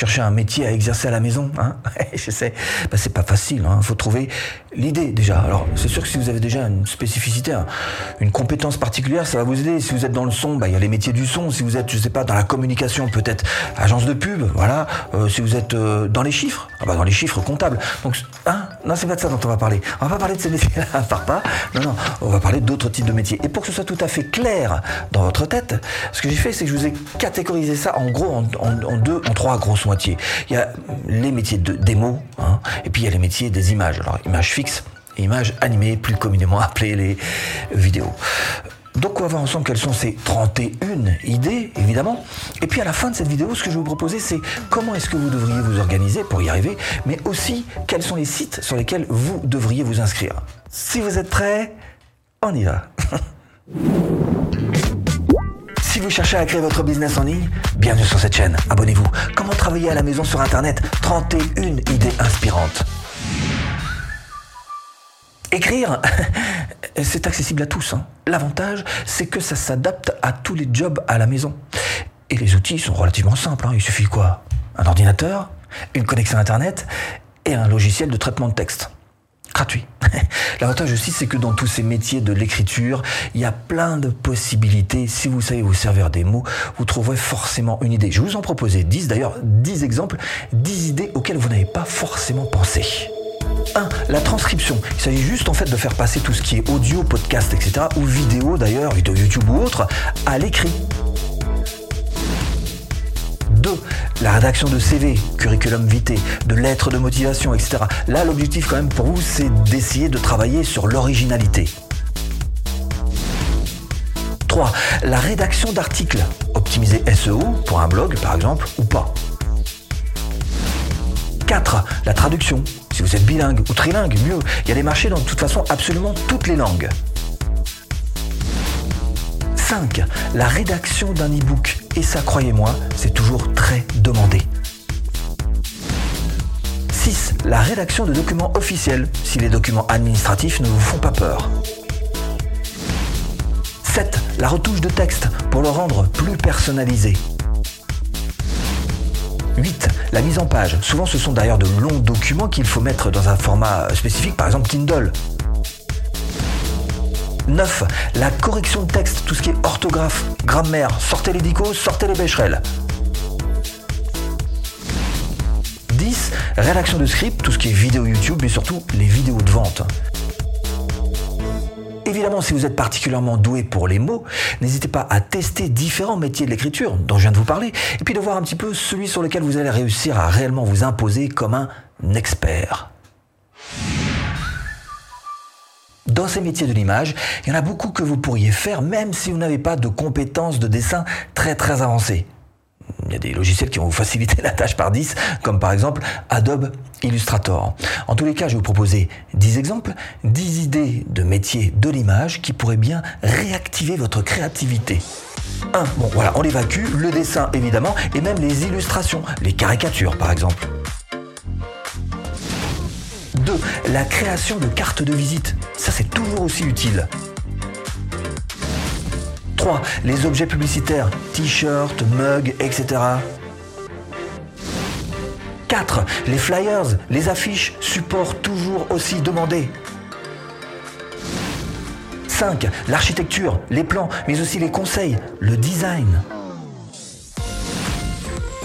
chercher un métier à exercer à la maison, hein, je sais, ben, c'est pas facile, hein. Faut trouver l'idée déjà. Alors c'est sûr que si vous avez déjà une spécificité, une compétence particulière, ça va vous aider. Si vous êtes dans le son, ben, y a les métiers du son. Si vous êtes, je sais pas, dans la communication, peut-être agence de pub, voilà. Si vous êtes dans les chiffres, ah ben, dans les chiffres comptables. Donc hein, non, c'est pas de ça dont on va parler. On va pas parler de ces métiers-là, à part pas. Non, on va parler d'autres types de métiers. Et pour que ce soit tout à fait clair dans votre tête, ce que j'ai fait, c'est que je vous ai catégorisé ça en gros en trois grosses moitiés. Il y a les métiers des mots, hein, et puis il y a les métiers des images. Alors images fixes et images animées, plus communément appelées les vidéos. Donc on va voir ensemble quelles sont ces 31 idées, évidemment. Et puis à la fin de cette vidéo, ce que je vais vous proposer, c'est comment est-ce que vous devriez vous organiser pour y arriver, mais aussi quels sont les sites sur lesquels vous devriez vous inscrire. Si vous êtes prêts, on y va. Si vous cherchez à créer votre business en ligne, bienvenue sur cette chaîne, abonnez-vous. Comment travailler à la maison sur Internet, 31 idées inspirantes. Écrire, c'est accessible à tous, hein. L'avantage, c'est que ça s'adapte à tous les jobs à la maison. Et les outils sont relativement simples, hein. Il suffit quoi ? Un ordinateur, une connexion Internet et un logiciel de traitement de texte. Gratuit. L'avantage aussi, c'est que dans tous ces métiers de l'écriture, il y a plein de possibilités. Si vous savez vous servir des mots, vous trouverez forcément une idée. Je vous en proposais 10, d'ailleurs 10 exemples, 10 idées auxquelles vous n'avez pas forcément pensé. 1. La transcription. Il s'agit juste en fait de faire passer tout ce qui est audio, podcast, etc. ou vidéo d'ailleurs, vidéo YouTube ou autre, à l'écrit. 2. La rédaction de CV, curriculum vitae, de lettres de motivation, etc. Là, l'objectif quand même pour vous, c'est d'essayer de travailler sur l'originalité. 3. La rédaction d'articles, optimiser SEO pour un blog par exemple ou pas. 4. La traduction. Si vous êtes bilingue ou trilingue, mieux. Il y a des marchés dans de toute façon absolument toutes les langues. 5. La rédaction d'un e-book. Et ça, croyez-moi, c'est toujours très demandé. 6. La rédaction de documents officiels, si les documents administratifs ne vous font pas peur. 7. La retouche de texte pour le rendre plus personnalisé. 8. La mise en page. Souvent, ce sont d'ailleurs de longs documents qu'il faut mettre dans un format spécifique, par exemple Kindle. 9. La correction de texte, tout ce qui est orthographe, grammaire, sortez les dico, sortez les Becherel. 10. Rédaction de script, tout ce qui est vidéo YouTube, mais surtout les vidéos de vente. Évidemment, si vous êtes particulièrement doué pour les mots, n'hésitez pas à tester différents métiers de l'écriture dont je viens de vous parler, et puis de voir un petit peu celui sur lequel vous allez réussir à réellement vous imposer comme un expert. Dans ces métiers de l'image, il y en a beaucoup que vous pourriez faire même si vous n'avez pas de compétences de dessin très très avancées. Il y a des logiciels qui vont vous faciliter la tâche par 10, comme par exemple Adobe Illustrator. En tous les cas, je vais vous proposer 10 exemples, 10 idées de métiers de l'image qui pourraient bien réactiver votre créativité. 1. Bon voilà, on évacue le dessin évidemment, et même les illustrations, les caricatures par exemple. 2. La création de cartes de visite. Ça, c'est toujours aussi utile. 3. Les objets publicitaires, t-shirts, mugs, etc. 4. Les flyers, les affiches, supports toujours aussi demandés. 5. L'architecture, les plans, mais aussi les conseils, le design.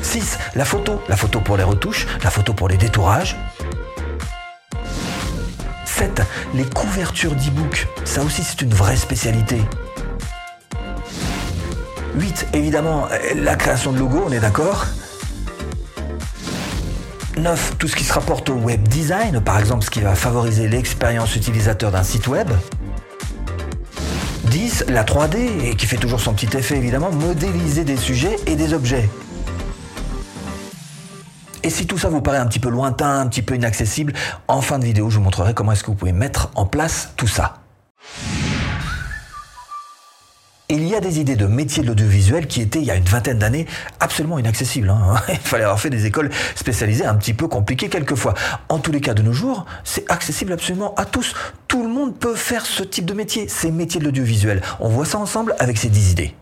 6. La photo pour les retouches, la photo pour les détourages. 7. Les couvertures d'e-book, ça aussi c'est une vraie spécialité. 8. Évidemment, la création de logos, on est d'accord. 9. Tout ce qui se rapporte au web design, par exemple ce qui va favoriser l'expérience utilisateur d'un site web. 10. La 3D, et qui fait toujours son petit effet évidemment, modéliser des sujets et des objets. Et si tout ça vous paraît un petit peu lointain, un petit peu inaccessible, en fin de vidéo, je vous montrerai comment est-ce que vous pouvez mettre en place tout ça. Il y a des idées de métiers de l'audiovisuel qui étaient, il y a une vingtaine d'années, absolument inaccessibles, hein. Il fallait avoir fait des écoles spécialisées un petit peu compliquées quelquefois. En tous les cas, de nos jours, c'est accessible absolument à tous. Tout le monde peut faire ce type de métier, ces métiers de l'audiovisuel. On voit ça ensemble avec ces 10 idées.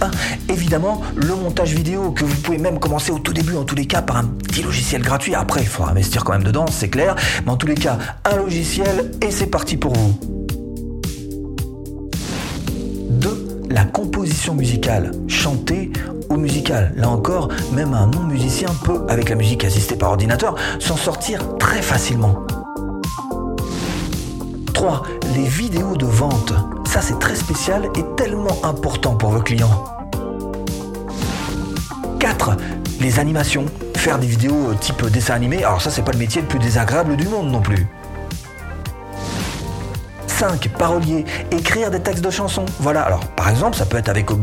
1. Évidemment, le montage vidéo, que vous pouvez même commencer au tout début, en tous les cas, par un petit logiciel gratuit. Après, il faudra investir quand même dedans, c'est clair. Mais en tous les cas, un logiciel et c'est parti pour vous. 2. La composition musicale. Chanter ou musicale. Là encore, même un non-musicien peut, avec la musique assistée par ordinateur, s'en sortir très facilement. 3. Les vidéos de vente. Ça, c'est très spécial et tellement important pour vos clients. 4. Les animations. Faire des vidéos type dessin animé, alors ça, c'est pas le métier le plus désagréable du monde non plus. 5. Parolier. Écrire des textes de chansons. Voilà, alors par exemple, ça peut être avec un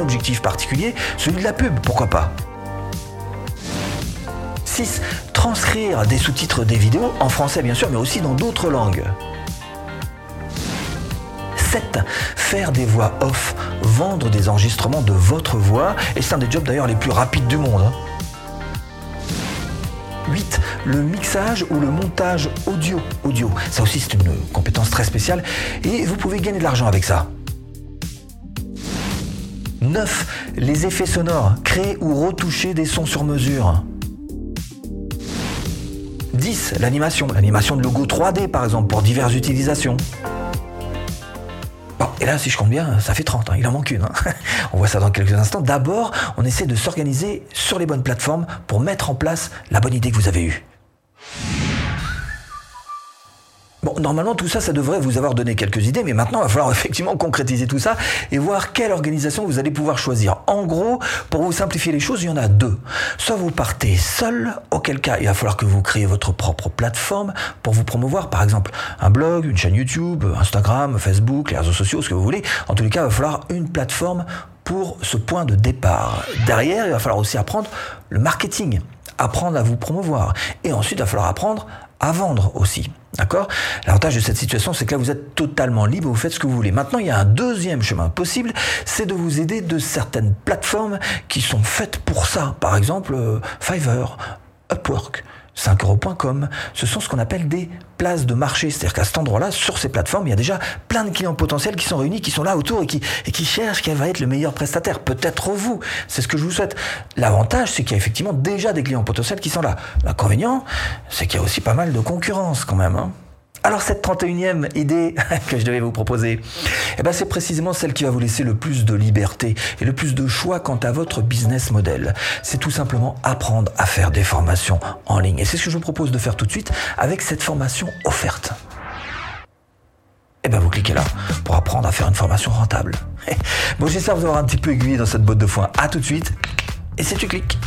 objectif particulier, celui de la pub, pourquoi pas. 6. Transcrire des sous-titres des vidéos, en français bien sûr, mais aussi dans d'autres langues. 7. Faire des voix off. Vendre des enregistrements de votre voix, et c'est un des jobs d'ailleurs les plus rapides du monde. 8. Le mixage ou le montage audio. Ça aussi, c'est une compétence très spéciale et vous pouvez gagner de l'argent avec ça. 9. Les effets sonores. Créer ou retoucher des sons sur mesure. 10. L'animation. L'animation de logo 3D, par exemple, pour diverses utilisations. Bon, et là, si je compte bien, ça fait 30. Il en manque une. On voit ça dans quelques instants. D'abord, on essaie de s'organiser sur les bonnes plateformes pour mettre en place la bonne idée que vous avez eue. Bon, normalement, tout ça, ça devrait vous avoir donné quelques idées, mais maintenant, il va falloir effectivement concrétiser tout ça et voir quelle organisation vous allez pouvoir choisir. En gros, pour vous simplifier les choses, il y en a 2. Soit vous partez seul, auquel cas, il va falloir que vous créez votre propre plateforme pour vous promouvoir, par exemple, un blog, une chaîne YouTube, Instagram, Facebook, les réseaux sociaux, ce que vous voulez. En tous les cas, il va falloir une plateforme pour ce point de départ. Derrière, il va falloir aussi apprendre le marketing, apprendre à vous promouvoir. Et ensuite, il va falloir apprendre à vendre aussi. D'accord ? L'avantage de cette situation, c'est que là, vous êtes totalement libre, vous faites ce que vous voulez. Maintenant, il y a un deuxième chemin possible, c'est de vous aider de certaines plateformes qui sont faites pour ça. Par exemple, Fiverr, Upwork, 5euros.com, ce sont ce qu'on appelle des places de marché. C'est-à-dire qu'à cet endroit-là, sur ces plateformes, il y a déjà plein de clients potentiels qui sont réunis, qui sont là autour et qui cherchent quel va être le meilleur prestataire. Peut-être vous, c'est ce que je vous souhaite. L'avantage, c'est qu'il y a effectivement déjà des clients potentiels qui sont là. L'inconvénient, c'est qu'il y a aussi pas mal de concurrence quand même, hein. Alors cette 31e idée que je devais vous proposer, eh ben c'est précisément celle qui va vous laisser le plus de liberté et le plus de choix quant à votre business model. C'est tout simplement apprendre à faire des formations en ligne. Et c'est ce que je vous propose de faire tout de suite avec cette formation offerte. Eh ben vous cliquez là pour apprendre à faire une formation rentable. Bon, j'espère vous avoir un petit peu aiguillé dans cette botte de foin. À tout de suite et c'est tu cliques.